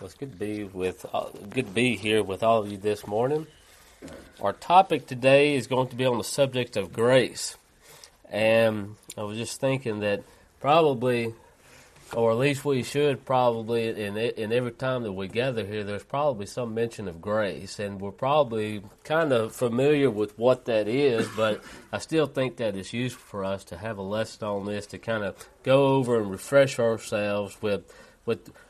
Well, it's good to be here with all of you this morning. Our topic today is going to be on the subject of grace, and I was just thinking that probably, or at least we should probably, in every time that we gather here, there's probably some mention of grace, and we're probably kind of familiar with what that is, but I still think that it's useful for us to have a lesson on this, to kind of go over and refresh ourselves with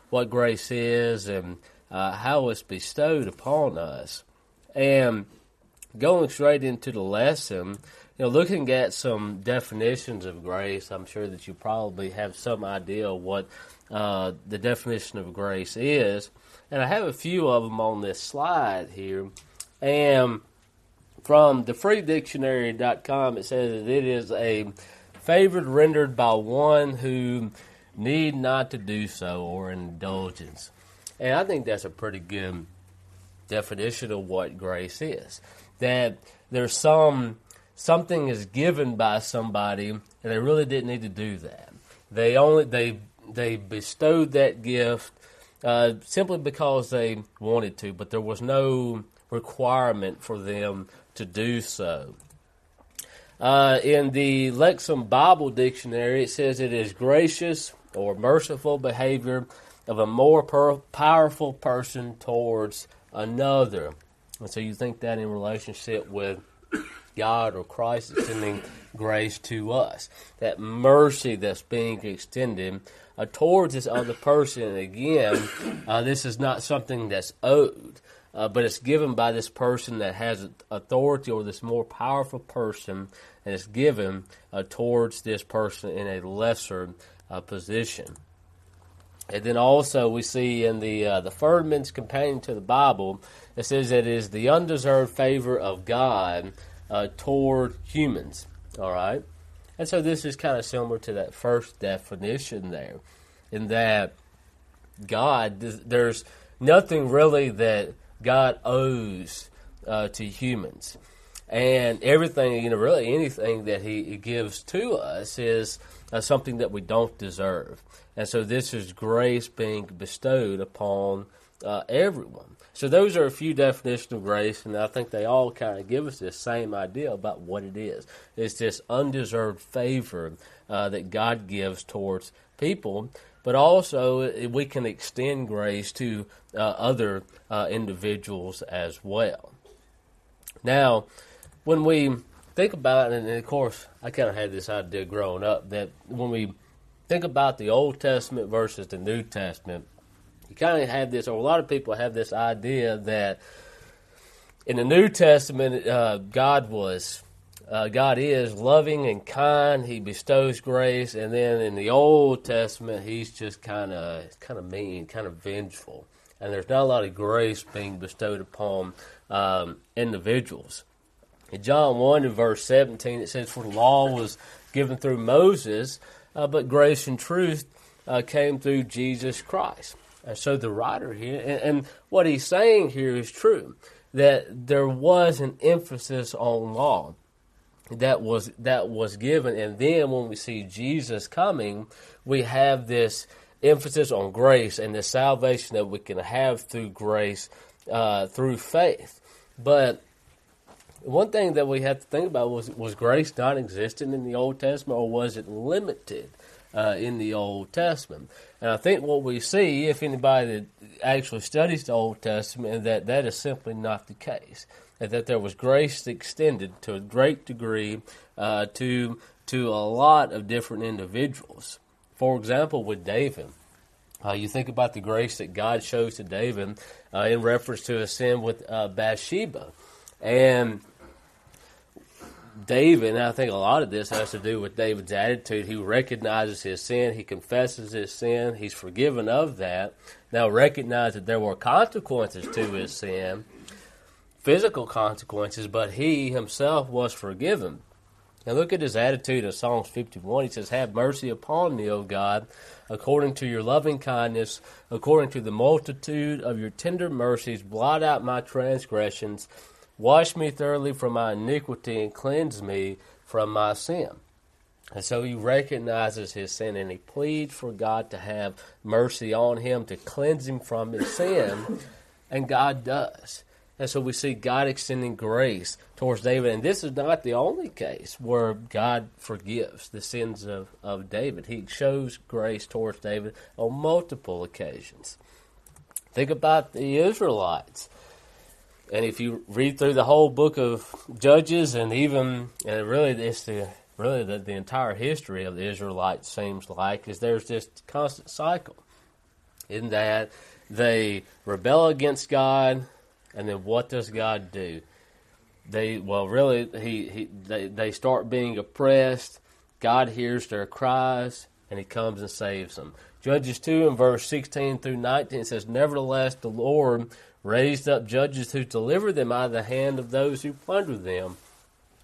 what grace is and how it's bestowed upon us. And going straight into the lesson, looking at some definitions of grace, I'm sure that you probably have some idea of what the definition of grace is. And I have a few of them on this slide here. And from the freedictionary.com, it says that it is a favor rendered by one who need not to do so, or indulgence. And I think that's a pretty good definition of what grace is. That there's something is given by somebody, and they really didn't need to do that. They bestowed that gift simply because they wanted to, but there was no requirement for them to do so. In the Lexham Bible Dictionary, it says it is gracious or merciful behavior of a more powerful person towards another. And so you think that in relationship with God or Christ extending grace to us, that mercy that's being extended towards this other person. And again, this is not something that's owed, but it's given by this person that has authority or this more powerful person, and it's given towards this person in a lesser position. And then also we see in the Ferdinand's Companion to the Bible, it says that it is the undeserved favor of God toward humans. All right? And so this is kind of similar to that first definition there, in that God, there's nothing really that God owes to humans. And everything, really anything that he gives to us is something that we don't deserve. And so this is grace being bestowed upon everyone. So those are a few definitions of grace, and I think they all kind of give us this same idea about what it is. It's this undeserved favor that God gives towards people, but also we can extend grace to other individuals as well. Now, when we think about it, and of course, I kind of had this idea growing up, that when we think about the Old Testament versus the New Testament, you kind of have this, or a lot of people have this idea that in the New Testament, God is loving and kind. He bestows grace, and then in the Old Testament, He's just kind of mean, kind of vengeful, and there's not a lot of grace being bestowed upon individuals. In John 1 and verse 17, it says, "For the law was given through Moses, but grace and truth came through Jesus Christ." And so the writer here, and what he's saying here is true, that there was an emphasis on law that was given. And then when we see Jesus coming, we have this emphasis on grace and the salvation that we can have through grace, through faith. But one thing that we have to think about was grace non-existent in the Old Testament, or was it limited in the Old Testament? And I think what we see, if anybody that actually studies the Old Testament, that is simply not the case. That there was grace extended to a great degree to a lot of different individuals. For example, with David, you think about the grace that God shows to David in reference to his sin with Bathsheba. And David, and I think a lot of this has to do with David's attitude. He recognizes his sin. He confesses his sin. He's forgiven of that. Now recognize that there were consequences to his sin, physical consequences, but he himself was forgiven. And look at his attitude in Psalms 51. He says, "Have mercy upon me, O God, according to your loving kindness, according to the multitude of your tender mercies, blot out my transgressions. Wash me thoroughly from my iniquity and cleanse me from my sin." And so he recognizes his sin, and he pleads for God to have mercy on him, to cleanse him from his sin, and God does. And so we see God extending grace towards David. And this is not the only case where God forgives the sins of David. He shows grace towards David on multiple occasions. Think about the Israelites. And if you read through the whole book of Judges, and even, and really it's the entire history of the Israelites seems like, is there's this constant cycle in that they rebel against God. And then what does God do? They start being oppressed. God hears their cries, and he comes and saves them. Judges 2 and verse 16 through 19 says, "Nevertheless, the Lord raised up judges who delivered them out of the hand of those who plundered them.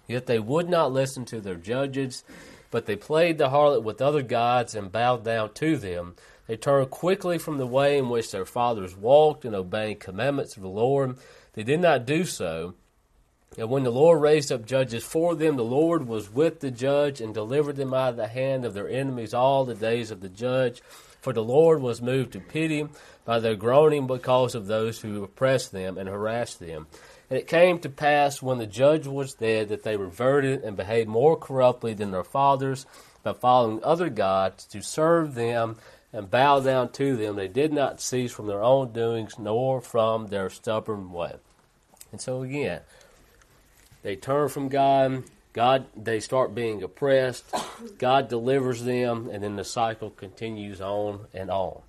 Yet they would not listen to their judges, but they played the harlot with other gods and bowed down to them. They turned quickly from the way in which their fathers walked in obeying commandments of the Lord. They did not do so. And when the Lord raised up judges for them, the Lord was with the judge and delivered them out of the hand of their enemies all the days of the judge. For the Lord was moved to pity by their groaning because of those who oppressed them and harassed them. And it came to pass when the judge was dead that they reverted and behaved more corruptly than their fathers by following other gods to serve them and bow down to them. They did not cease from their own doings, nor from their stubborn way." And so again, they turn from God. They start being oppressed. God delivers them, and then the cycle continues on and on.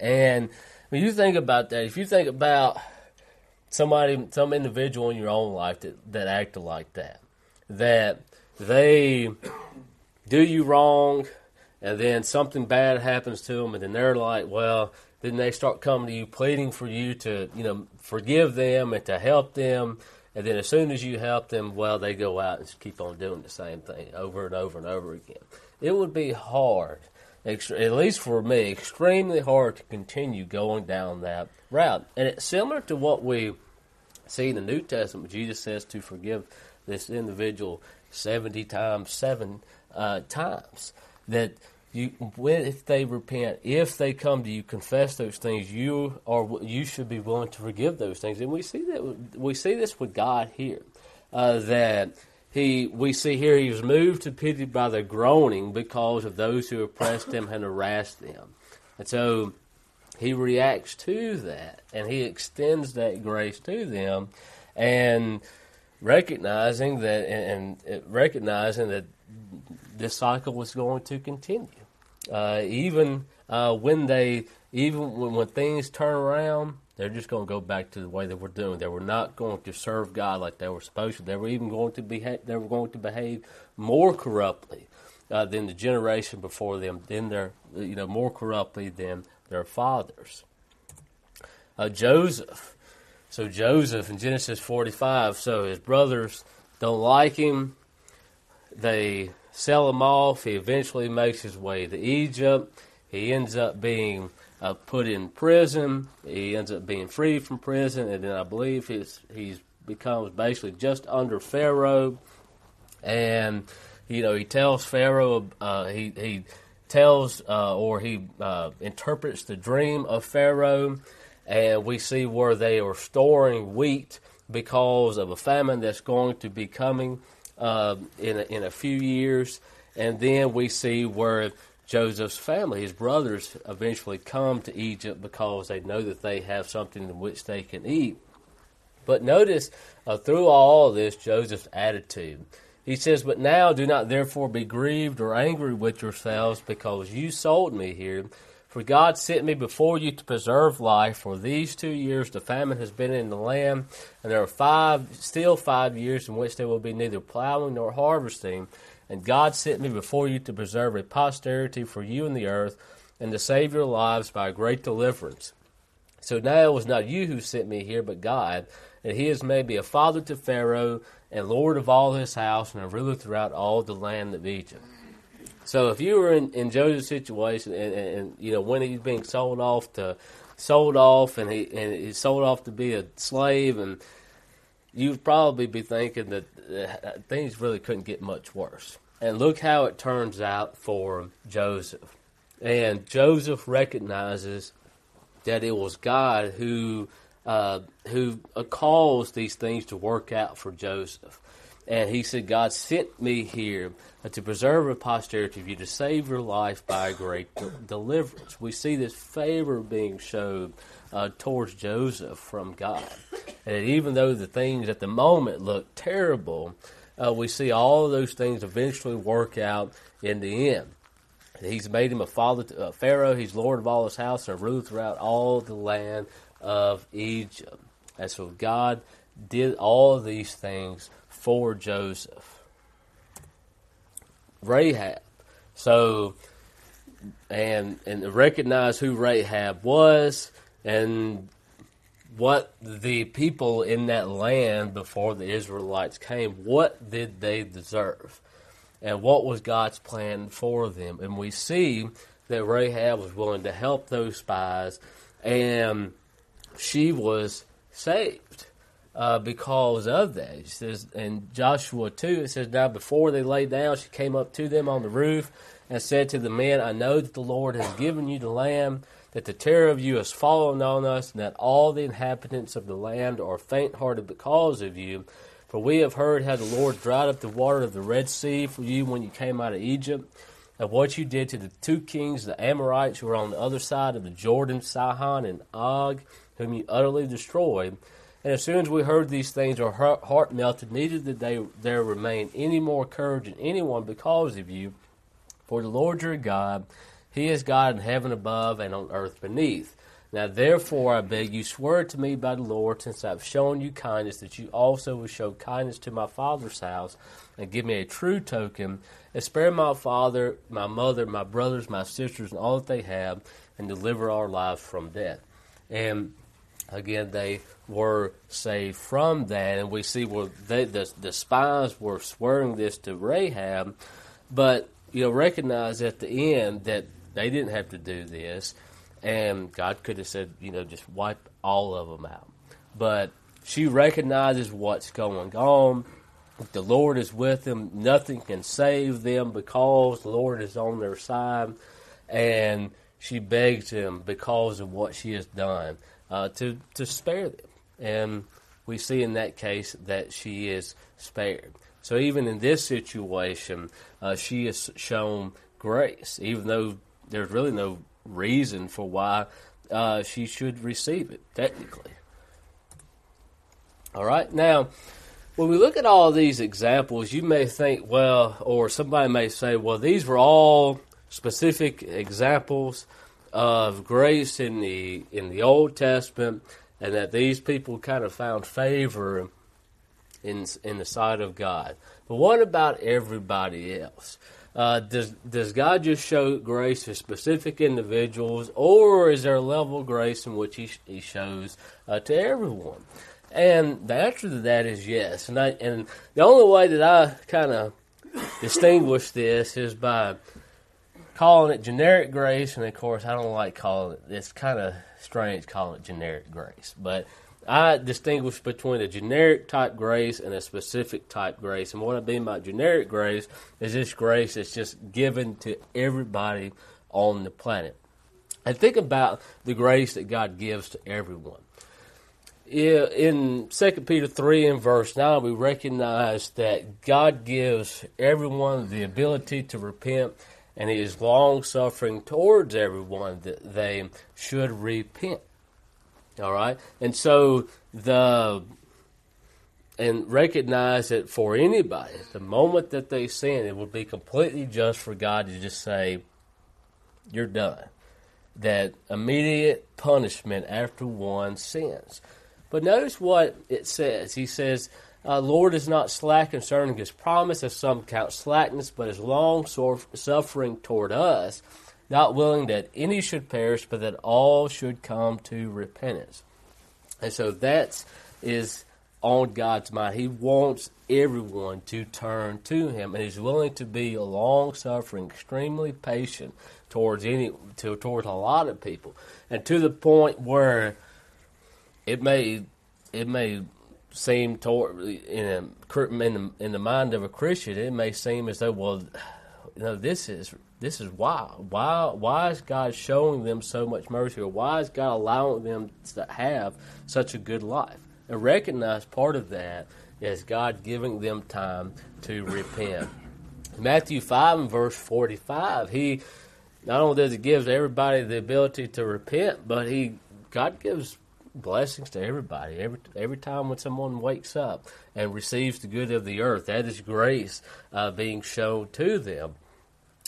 And when you think about that, if you think about some individual in your own life that acted like that, that they do you wrong, and then something bad happens to them, and then they're like, well, then they start coming to you, pleading for you to, forgive them and to help them. And then as soon as you help them, well, they go out and just keep on doing the same thing over and over and over again. It would be hard, at least for me, extremely hard to continue going down that route. And it's similar to what we see in the New Testament. Jesus says to forgive this individual 70 times, seven times. That if they repent, if they come to you, confess those things, you should be willing to forgive those things. And we see this with God here, he was moved to pity by their groaning because of those who oppressed him and harassed them, and so he reacts to that and he extends that grace to them, and recognizing that. This cycle was going to continue, even when things turn around, they're just going to go back to the way they were doing. They were not going to serve God like they were supposed to. They were even going to behave. They were going to behave more corruptly than the generation before them. More corruptly than their fathers. Joseph in Genesis 45. So his brothers don't like him. They sell him off. He eventually makes his way to Egypt. He ends up being put in prison. He ends up being freed from prison, and then I believe he becomes basically just under Pharaoh. And he tells Pharaoh, he interprets the dream of Pharaoh, and we see where they are storing wheat because of a famine that's going to be coming in a few years. And then we see where Joseph's family, his brothers, eventually come to Egypt because they know that they have something in which they can eat. But notice through all this, Joseph's attitude. He says, "But now do not therefore be grieved or angry with yourselves because you sold me here. For God sent me before you to preserve life. For these 2 years the famine has been in the land, and there are still five years in which there will be neither plowing nor harvesting. And God sent me before you to preserve a posterity for you in the earth, and to save your lives by a great deliverance. So now it was not you who sent me here, but God. And he has made me a father to Pharaoh, and lord of all his house, and a ruler throughout all the land of Egypt." So if you were in Joseph's situation, and when he's being sold off, and he's sold off to be a slave, and you'd probably be thinking that things really couldn't get much worse. And look how it turns out for Joseph. And Joseph recognizes that it was God who caused these things to work out for Joseph. And he said, God sent me here to preserve a posterity of you, to save your life by a great deliverance. We see this favor being shown towards Joseph from God. And even though the things at the moment look terrible, we see all of those things eventually work out in the end. He's made him a father to Pharaoh. He's lord of all his house and ruled throughout all the land of Egypt. And so God did all of these things for Joseph. Rahab. So, and recognize who Rahab was and what the people in that land before the Israelites came, what did they deserve? And what was God's plan for them? And we see that Rahab was willing to help those spies, and she was saved because of that. It says in Joshua 2, it says, now before they lay down, she came up to them on the roof and said to the men, I know that the Lord has given you the land, that the terror of you has fallen on us, and that all the inhabitants of the land are faint-hearted because of you. For we have heard how the Lord dried up the water of the Red Sea for you when you came out of Egypt, and what you did to the two kings, the Amorites, who were on the other side of the Jordan, Sihon and Og, whom you utterly destroyed. And as soon as we heard these things, our heart melted, neither did there remain any more courage in anyone because of you. For the Lord your God, He is God in heaven above and on earth beneath. Now, therefore, I beg you, swear to me by the Lord, since I have shown you kindness, that you also will show kindness to my father's house, and give me a true token, and spare my father, my mother, my brothers, my sisters, and all that they have, and deliver our lives from death. And again, they were saved from that, and we see where the spies were swearing this to Rahab, but you'll recognize at the end that they didn't have to do this. And God could have said, just wipe all of them out. But she recognizes what's going on. The Lord is with them. Nothing can save them because the Lord is on their side. And she begs Him because of what she has done to spare them. And we see in that case that she is spared. So even in this situation, she is shown grace, even though there's really no reason for why she should receive it, technically. All right, now, when we look at all these examples, you may think, or somebody may say, these were all specific examples of grace in the Old Testament, and that these people kind of found favor in the sight of God. But what about everybody else? Does God just show grace to specific individuals, or is there a level of grace in which He shows to everyone? And the answer to that is yes. And the only way that I kind of distinguish this is by calling it generic grace. And of course, I don't like calling it. It's kind of strange calling it generic grace, but I distinguish between a generic type grace and a specific type grace. And what I mean by generic grace is this grace that's just given to everybody on the planet. And think about the grace that God gives to everyone. In 2 Peter 3 and verse 9, we recognize that God gives everyone the ability to repent, and He is long-suffering towards everyone that they should repent. All right, and so recognize that for anybody, the moment that they sin, it would be completely just for God to just say, "You're done." That immediate punishment after one sins. But notice what it says. He says, "Lord is not slack concerning His promise, as some count slackness, but is long suffering toward us." Not willing that any should perish, but that all should come to repentance. And so that is on God's mind. He wants everyone to turn to Him, and He's willing to be long-suffering, extremely patient towards a lot of people, and to the point where it may seem in the mind of a Christian, it may seem as though, well, you know, this is wild. Why is God showing them so much mercy, or why is God allowing them to have such a good life? And recognize part of that is God giving them time to repent. Matthew 5 and verse 45, he not only does he give everybody the ability to repent, but God gives blessings to everybody every time when someone wakes up and receives the good of the earth. That is grace being shown to them.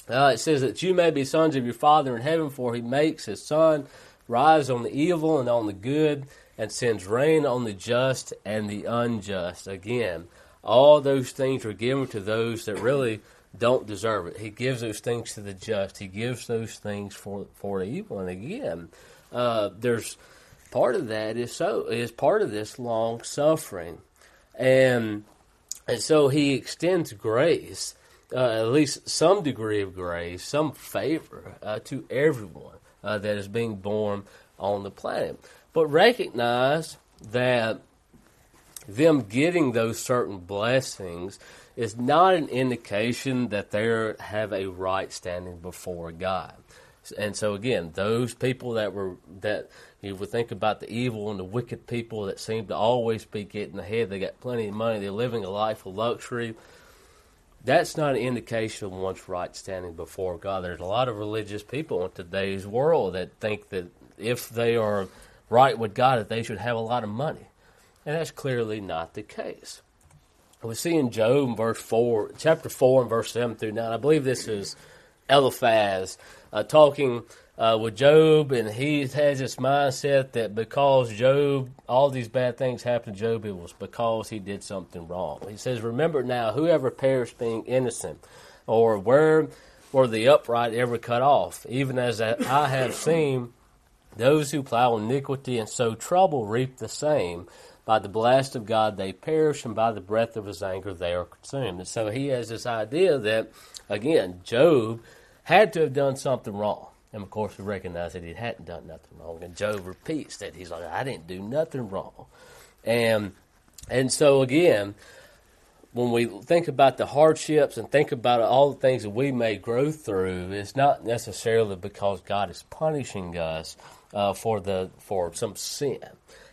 It says that you may be sons of your Father in heaven, for he makes his sun rise on the evil and on the good, and sends rain on the just and the unjust. Again, all those things are given to those that really don't deserve it. He gives those things to the just. He gives those things for the evil. And again, there's part of that is part of this long suffering, and so he extends grace, at least some degree of grace, some favor to everyone that is being born on the planet. But recognize that them getting those certain blessings is not an indication that they have a right standing before God. And so again, those people that you would think about, the evil and the wicked people that seem to always be getting ahead, they got plenty of money, they're living a life of luxury, that's not an indication of one's right standing before God. There's a lot of religious people in today's world that think that if they are right with God, that they should have a lot of money. And that's clearly not the case. We see in Job, chapter 4 and verse 7 through 9, I believe this is Eliphaz talking with Job, and he has this mindset that because Job, all these bad things happened to Job, it was because he did something wrong. He says, "Remember now, whoever perished being innocent, or where were the upright ever cut off? Even as I have seen, those who plow iniquity and sow trouble reap the same. By the blast of God they perish, and by the breath of his anger they are consumed." And so he has this idea that, again, Job had to have done something wrong. And, of course, we recognize that he hadn't done nothing wrong. And Job repeats that. He's like, I didn't do nothing wrong. And so, again, when we think about the hardships and think about all the things that we may grow through, it's not necessarily because God is punishing us for some sin.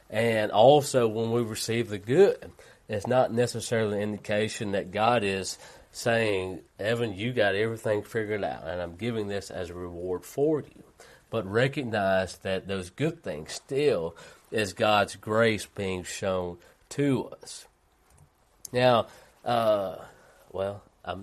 And also, when we receive the good, it's not necessarily an indication that God is saying, Evan, you got everything figured out, and I'm giving this as a reward for you. But recognize that those good things still is God's grace being shown to us. Now, there's a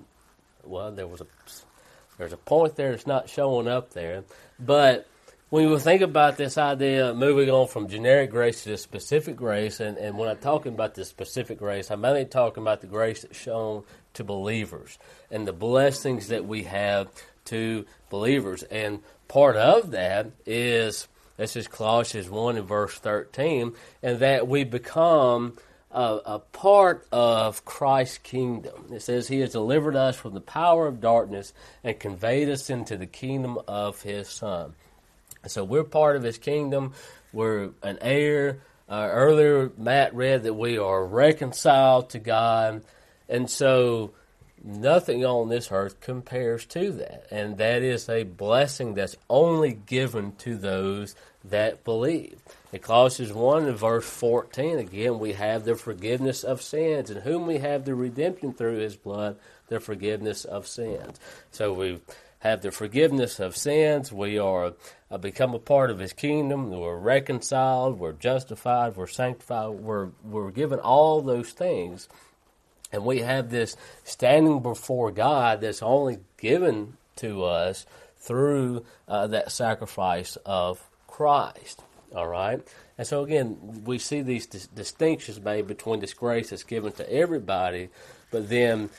point there that's not showing up there, but when you think about this idea of moving on from generic grace to specific grace, and when I'm talking about this specific grace, I'm mainly talking about the grace that's shown to believers and the blessings that we have to believers. And part of that is, this is Colossians 1 and verse 13, and that we become a part of Christ's kingdom. It says he has delivered us from the power of darkness and conveyed us into the kingdom of his Son. So we're part of his kingdom. We're an heir. Earlier, Matt read that we are reconciled to God. And so nothing on this earth compares to that. And that is a blessing that's only given to those that believe. In Colossians 1 and verse 14, again, we have the forgiveness of sins, in whom we have the redemption through his blood, the forgiveness of sins. So we have the forgiveness of sins. We are become a part of his kingdom. We're reconciled. We're justified. We're sanctified. We're given all those things. And we have this standing before God that's only given to us through that sacrifice of Christ. All right? And so, again, we see these distinctions made between this grace that's given to everybody, but then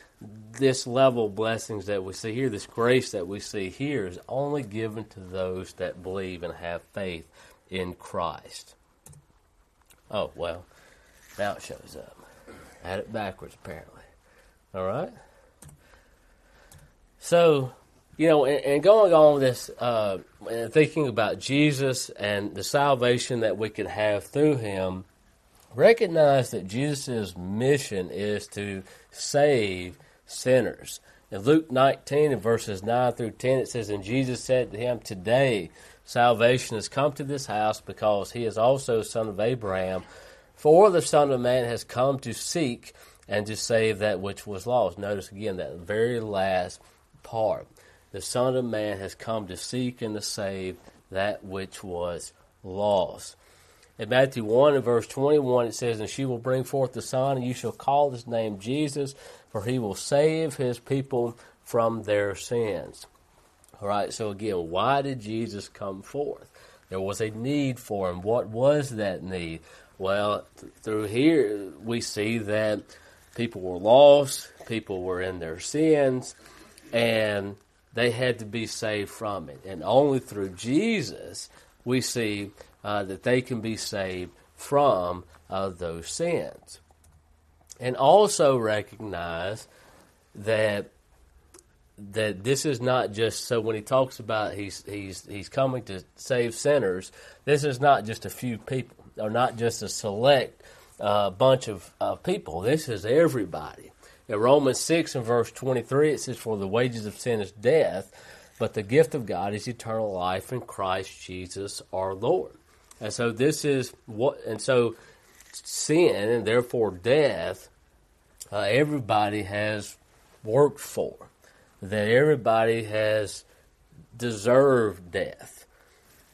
this level of blessings that we see here, this grace that we see here, is only given to those that believe and have faith in Christ. Oh, well, now it shows up. I had it backwards, apparently. All right? So, you know, and going on this, and thinking about Jesus and the salvation that we can have through him, Recognize that Jesus' mission is to save sinners. In Luke 19, in verses 9 through 10, it says, "And Jesus said to him, 'Today salvation has come to this house, because he is also son of Abraham. For the Son of Man has come to seek and to save that which was lost.'" Notice again that very last part. The Son of Man has come to seek and to save that which was lost. In Matthew 1 and verse 21, it says, "And she will bring forth a son, and you shall call his name Jesus, for he will save his people from their sins." All right, so again, why did Jesus come forth? There was a need for him. What was that need? Well, through here, we see that people were lost, people were in their sins, and they had to be saved from it. And only through Jesus, we see that they can be saved from those sins. And also recognize that this is not just, so when he talks about he's coming to save sinners, this is not just a few people, or not just a select bunch of people. This is everybody. In Romans 6 and verse 23, it says, "For the wages of sin is death, but the gift of God is eternal life in Christ Jesus our Lord." And so this is what, and so sin and therefore death, everybody has worked for, that everybody has deserved death.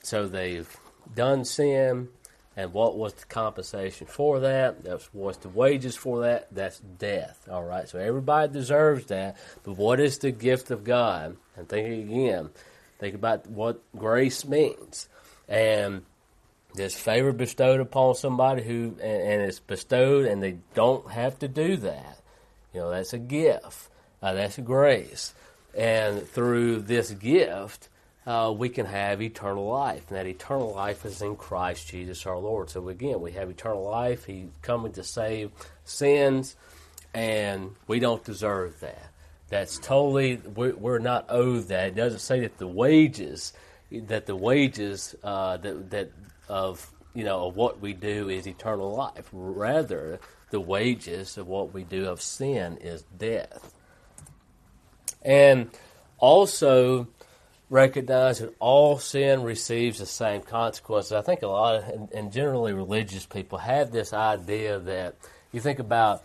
So they've done sin, and what was the compensation for that? That was the wages for that? That's death. All right, so everybody deserves that, but what is the gift of God? And think about what grace means. And this favor bestowed upon somebody who, and it's bestowed, and they don't have to do that. You know, that's a gift. That's grace. And through this gift, we can have eternal life. And that eternal life is in Christ Jesus our Lord. So again, we have eternal life. He's coming to save sins, and we don't deserve that. That's totally, we're not owed that. It doesn't say that the wages of what we do is eternal life. Rather, the wages of what we do of sin is death. And also recognize that all sin receives the same consequences. I think a lot of, and generally religious people have this idea that you think about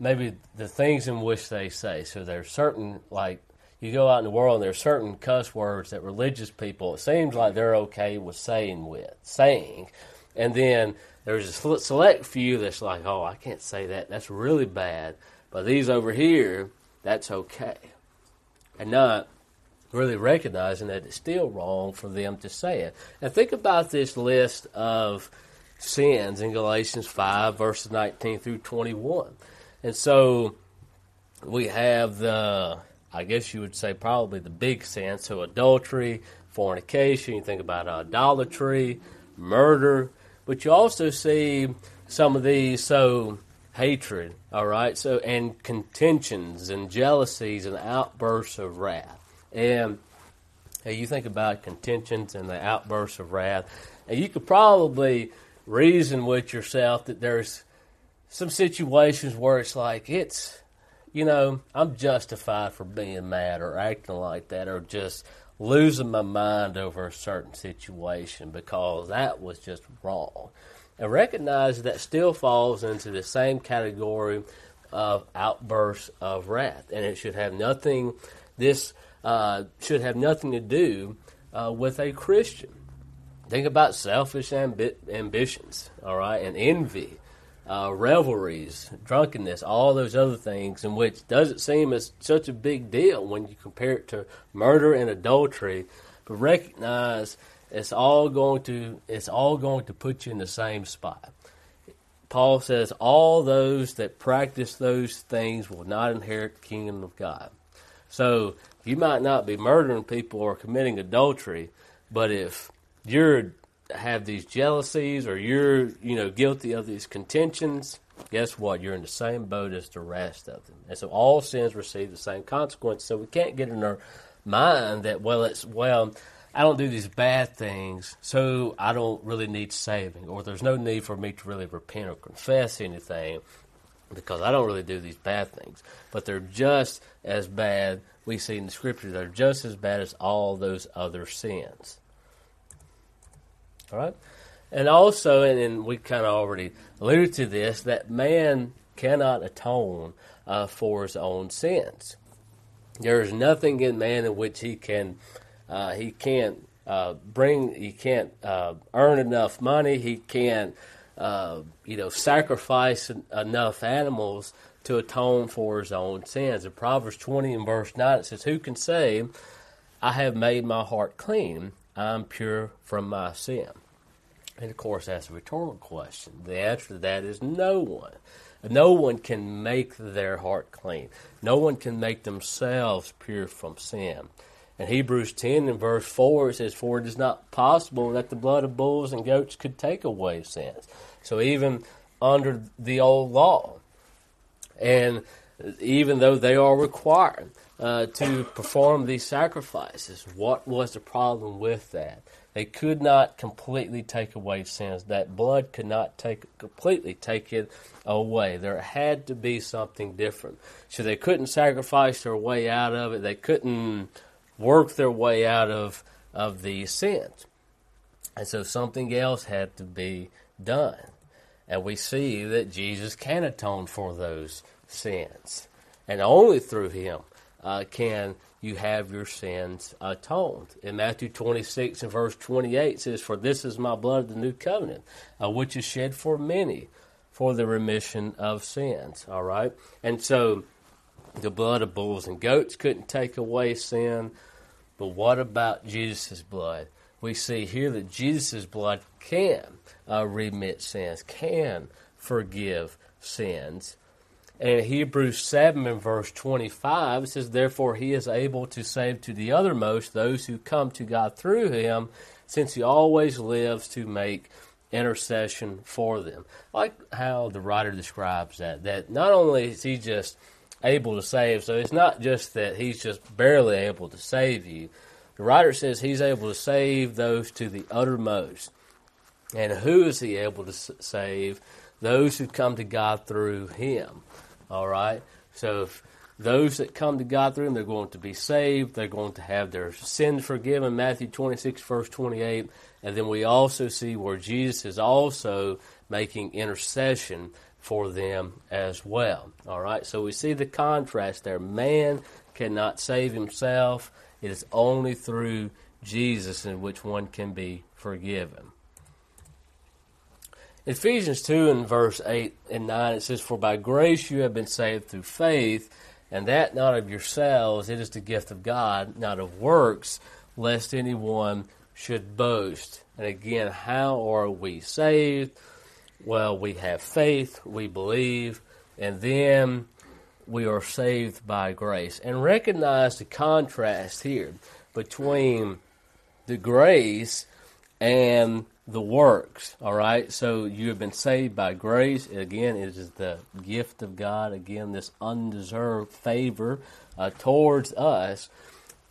maybe the things in which they say. So there's certain, like you go out in the world and there's certain cuss words that religious people, it seems like they're okay with saying. And then there's a select few that's like, "Oh, I can't say that. That's really bad. But these over here, that's okay." And not really recognizing that it's still wrong for them to say it. And think about this list of sins in Galatians 5, verses 19 through 21. And so we have the, I guess you would say probably the big sins, so adultery, fornication, you think about idolatry, murder, but you also see some of these, so hatred, all right, so, and contentions and jealousies and outbursts of wrath. And you think about contentions and the outbursts of wrath, and you could probably reason with yourself that there's some situations where it's like, it's, you know, I'm justified for being mad or acting like that, or just losing my mind over a certain situation because that was just wrong. And recognize that still falls into the same category of outbursts of wrath, and it should have nothing, this should have nothing to do with a Christian. Think about selfish ambitions, all right, and envy. Revelries, drunkenness, all those other things, in which doesn't seem as such a big deal when you compare it to murder and adultery, but recognize it's all going to put you in the same spot. Paul says all those that practice those things will not inherit the kingdom of God. So you might not be murdering people or committing adultery, but if you're have these jealousies, or you're, you know, guilty of these contentions, guess what? You're in the same boat as the rest of them. And so all sins receive the same consequence. So we can't get in our mind that, well, I don't do these bad things, so I don't really need saving, or there's no need for me to really repent or confess anything because I don't really do these bad things. But they're just as bad, we see in the Scripture, they're just as bad as all those other sins. All right? And also, and we kind of already alluded to this, that man cannot atone for his own sins. There is nothing in man in which he can't earn enough money. He can't, sacrifice enough animals to atone for his own sins. In Proverbs 20 and verse 9, it says, "Who can say, I have made my heart clean, I'm pure from my sin?" And, of course, that's a rhetorical question. The answer to that is no one. No one can make their heart clean. No one can make themselves pure from sin. In Hebrews 10 and verse 4, it says, "For it is not possible that the blood of bulls and goats could take away sins." So even under the old law, and even though they are required to perform these sacrifices, what was the problem with that? They could not completely take away sins. That blood could not completely take it away. There had to be something different. So they couldn't sacrifice their way out of it. They couldn't work their way out of these sins. And so something else had to be done. And we see that Jesus can atone for those sins. And only through him can you have your sins atoned. In Matthew 26 and verse 28 it says, "For this is my blood of the new covenant, which is shed for many for the remission of sins." All right? And so the blood of bulls and goats couldn't take away sin. But what about Jesus' blood? We see here that Jesus' blood can remit sins, can forgive sins. And in Hebrews 7 and verse 25, it says, "Therefore he is able to save to the uttermost those who come to God through him, since he always lives to make intercession for them." I like how the writer describes that not only is he just able to save, so it's not just that he's just barely able to save you. The writer says he's able to save those to the uttermost. And who is he able to save? Those who come to God through him. All right? So if those that come to God through him, they're going to be saved. They're going to have their sins forgiven. Matthew 26, verse 28. And then we also see where Jesus is also making intercession for them as well. All right? So we see the contrast there. Man cannot save himself. It is only through Jesus in which one can be forgiven. Ephesians 2 and verse 8 and 9, it says, "For by grace you have been saved through faith, and that not of yourselves, it is the gift of God, not of works, lest anyone should boast." And again, how are we saved? Well, we have faith, we believe, and then we are saved by grace. And recognize the contrast here between the grace and the works, all right? So you have been saved by grace. Again, it is the gift of God. Again, this undeserved favor towards us.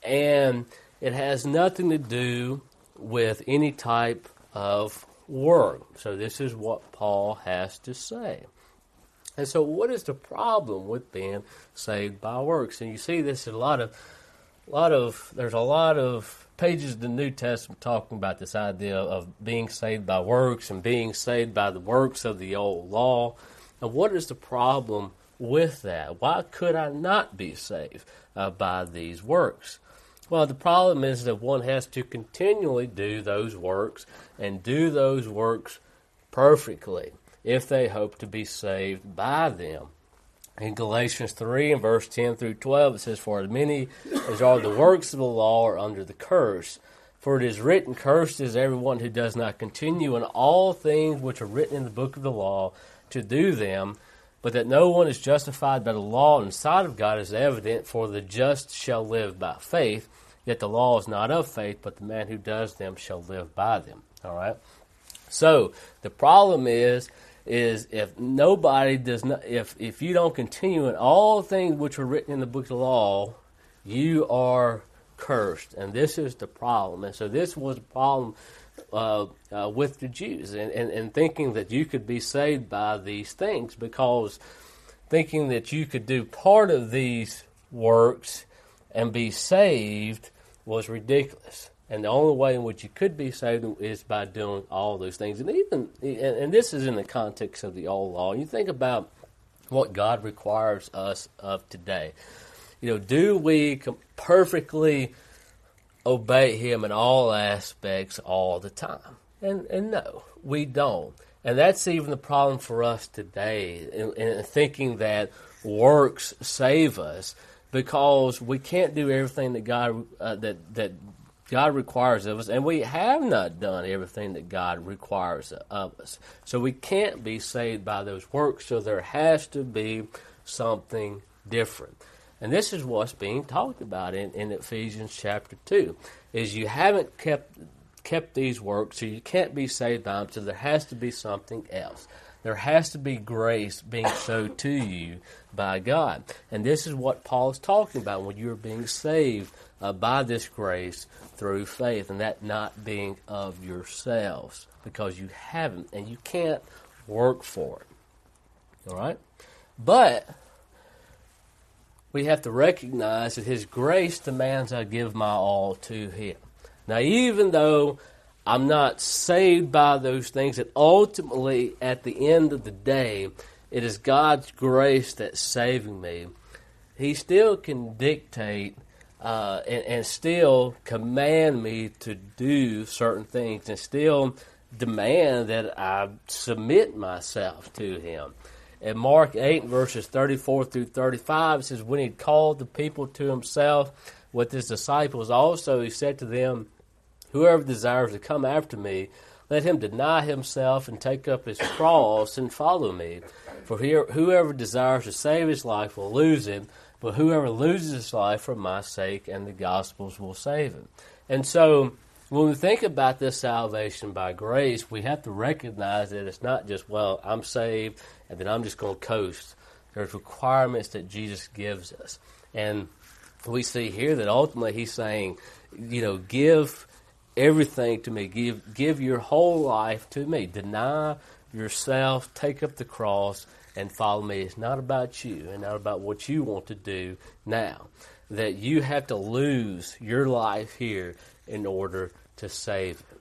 And it has nothing to do with any type of work. So this is what Paul has to say. And so what is the problem with being saved by works? And you see this in there's a lot of pages of the New Testament talking about this idea of being saved by works and being saved by the works of the old law. And what is the problem with that? Why could I not be saved by these works? Well, the problem is that one has to continually do those works and do those works perfectly if they hope to be saved by them. In Galatians 3 and verse 10 through 12, it says, "For as many as are the works of the law are under the curse. For it is written, cursed is everyone who does not continue in all things which are written in the book of the law to do them. But that no one is justified by the law in the sight of God is evident, for the just shall live by faith. Yet the law is not of faith, but the man who does them shall live by them." All right? So the problem is if nobody does not, if you don't continue in all things which are written in the book of the law, you are cursed. And this is the problem. And so this was a problem with the Jews, and thinking that you could be saved by these things, because thinking that you could do part of these works and be saved was ridiculous. And the only way in which you could be saved is by doing all those things. And even, and this is in the context of the old law. You think about what God requires us of today. You know, do we perfectly obey Him in all aspects all the time? And no, we don't. And that's even the problem for us today, in thinking that works save us, because we can't do everything that God that God requires of us, and we have not done everything that God requires of us. So we can't be saved by those works, so there has to be something different. And this is what's being talked about in Ephesians chapter 2, is you haven't kept these works, so you can't be saved by them, so there has to be something else. There has to be grace being showed to you by God. And this is what Paul is talking about when you're being saved by this grace through faith, and that not being of yourselves, because you haven't, and you can't work for it. All right? But we have to recognize that His grace demands I give my all to Him. Now, even though I'm not saved by those things, and ultimately, at the end of the day, it is God's grace that's saving me, He still can dictate and still command me to do certain things, and still demand that I submit myself to Him. In Mark 8, verses 34 through 35, it says, when He called the people to Himself with His disciples, also He said to them, whoever desires to come after me, let him deny himself and take up his cross and follow me. For whoever desires to save his life will lose it, but whoever loses his life for my sake and the gospel's will save him. And so when we think about this salvation by grace, we have to recognize that it's not just, well, I'm saved and then I'm just going to coast. There's requirements that Jesus gives us. And we see here that ultimately He's saying, you know, give everything to me. Give your whole life to me. Deny yourself, take up the cross, and follow me. It's not about you and not about what you want to do now. That you have to lose your life here in order to save it.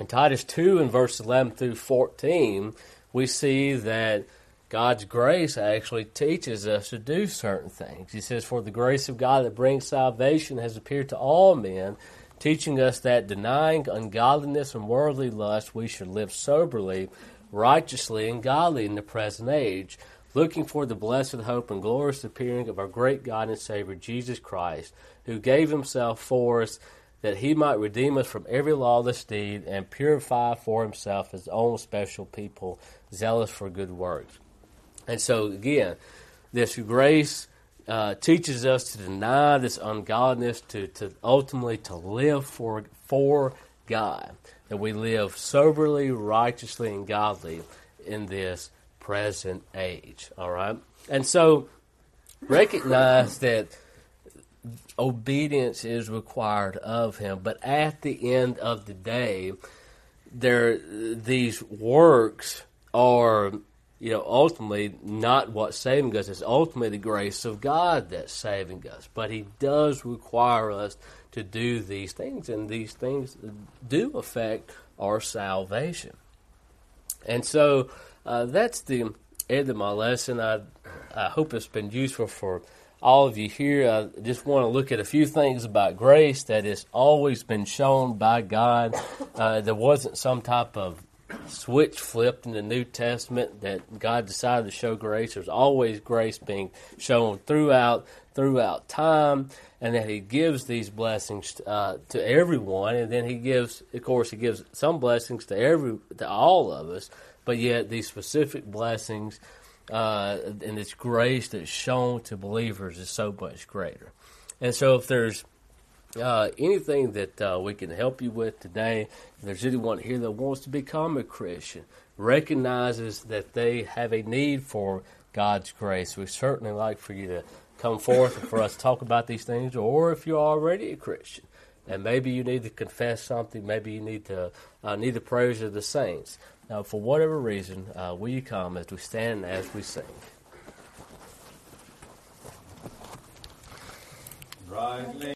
In Titus 2 and verse 11 through 14, we see that God's grace actually teaches us to do certain things. He says, for the grace of God that brings salvation has appeared to all men, teaching us that denying ungodliness and worldly lust, we should live soberly, righteously, and godly in the present age, looking for the blessed hope and glorious appearing of our great God and Savior, Jesus Christ, who gave Himself for us, that He might redeem us from every lawless deed and purify for Himself His own special people, zealous for good works. And so, again, this grace teaches us to deny this ungodliness, to ultimately to live for God, that we live soberly, righteously, and godly in this present age, all right? And so, recognize that obedience is required of Him, but at the end of the day, these works are, you know, ultimately not what's saving us. It's ultimately the grace of God that's saving us. But He does require us to do these things, and these things do affect our salvation. And so that's the end of my lesson. I hope it's been useful for all of you here. I just want to look at a few things about grace that has always been shown by God. There wasn't some type of switch flipped in the New Testament that God decided to show grace. There's always grace being shown throughout time, and that He gives these blessings to everyone, and then He gives, of course, He gives some blessings to all of us, but yet these specific blessings and this grace that's shown to believers is so much greater. And so if there's anything that we can help you with today, if there's anyone here that wants to become a Christian, recognizes that they have a need for God's grace, we certainly like for you to come forth for us to talk about these things, or if you're already a Christian and maybe you need to confess something, maybe you need the prayers of the saints. Now, for whatever reason, will you come as we stand and as we sing? Brightly.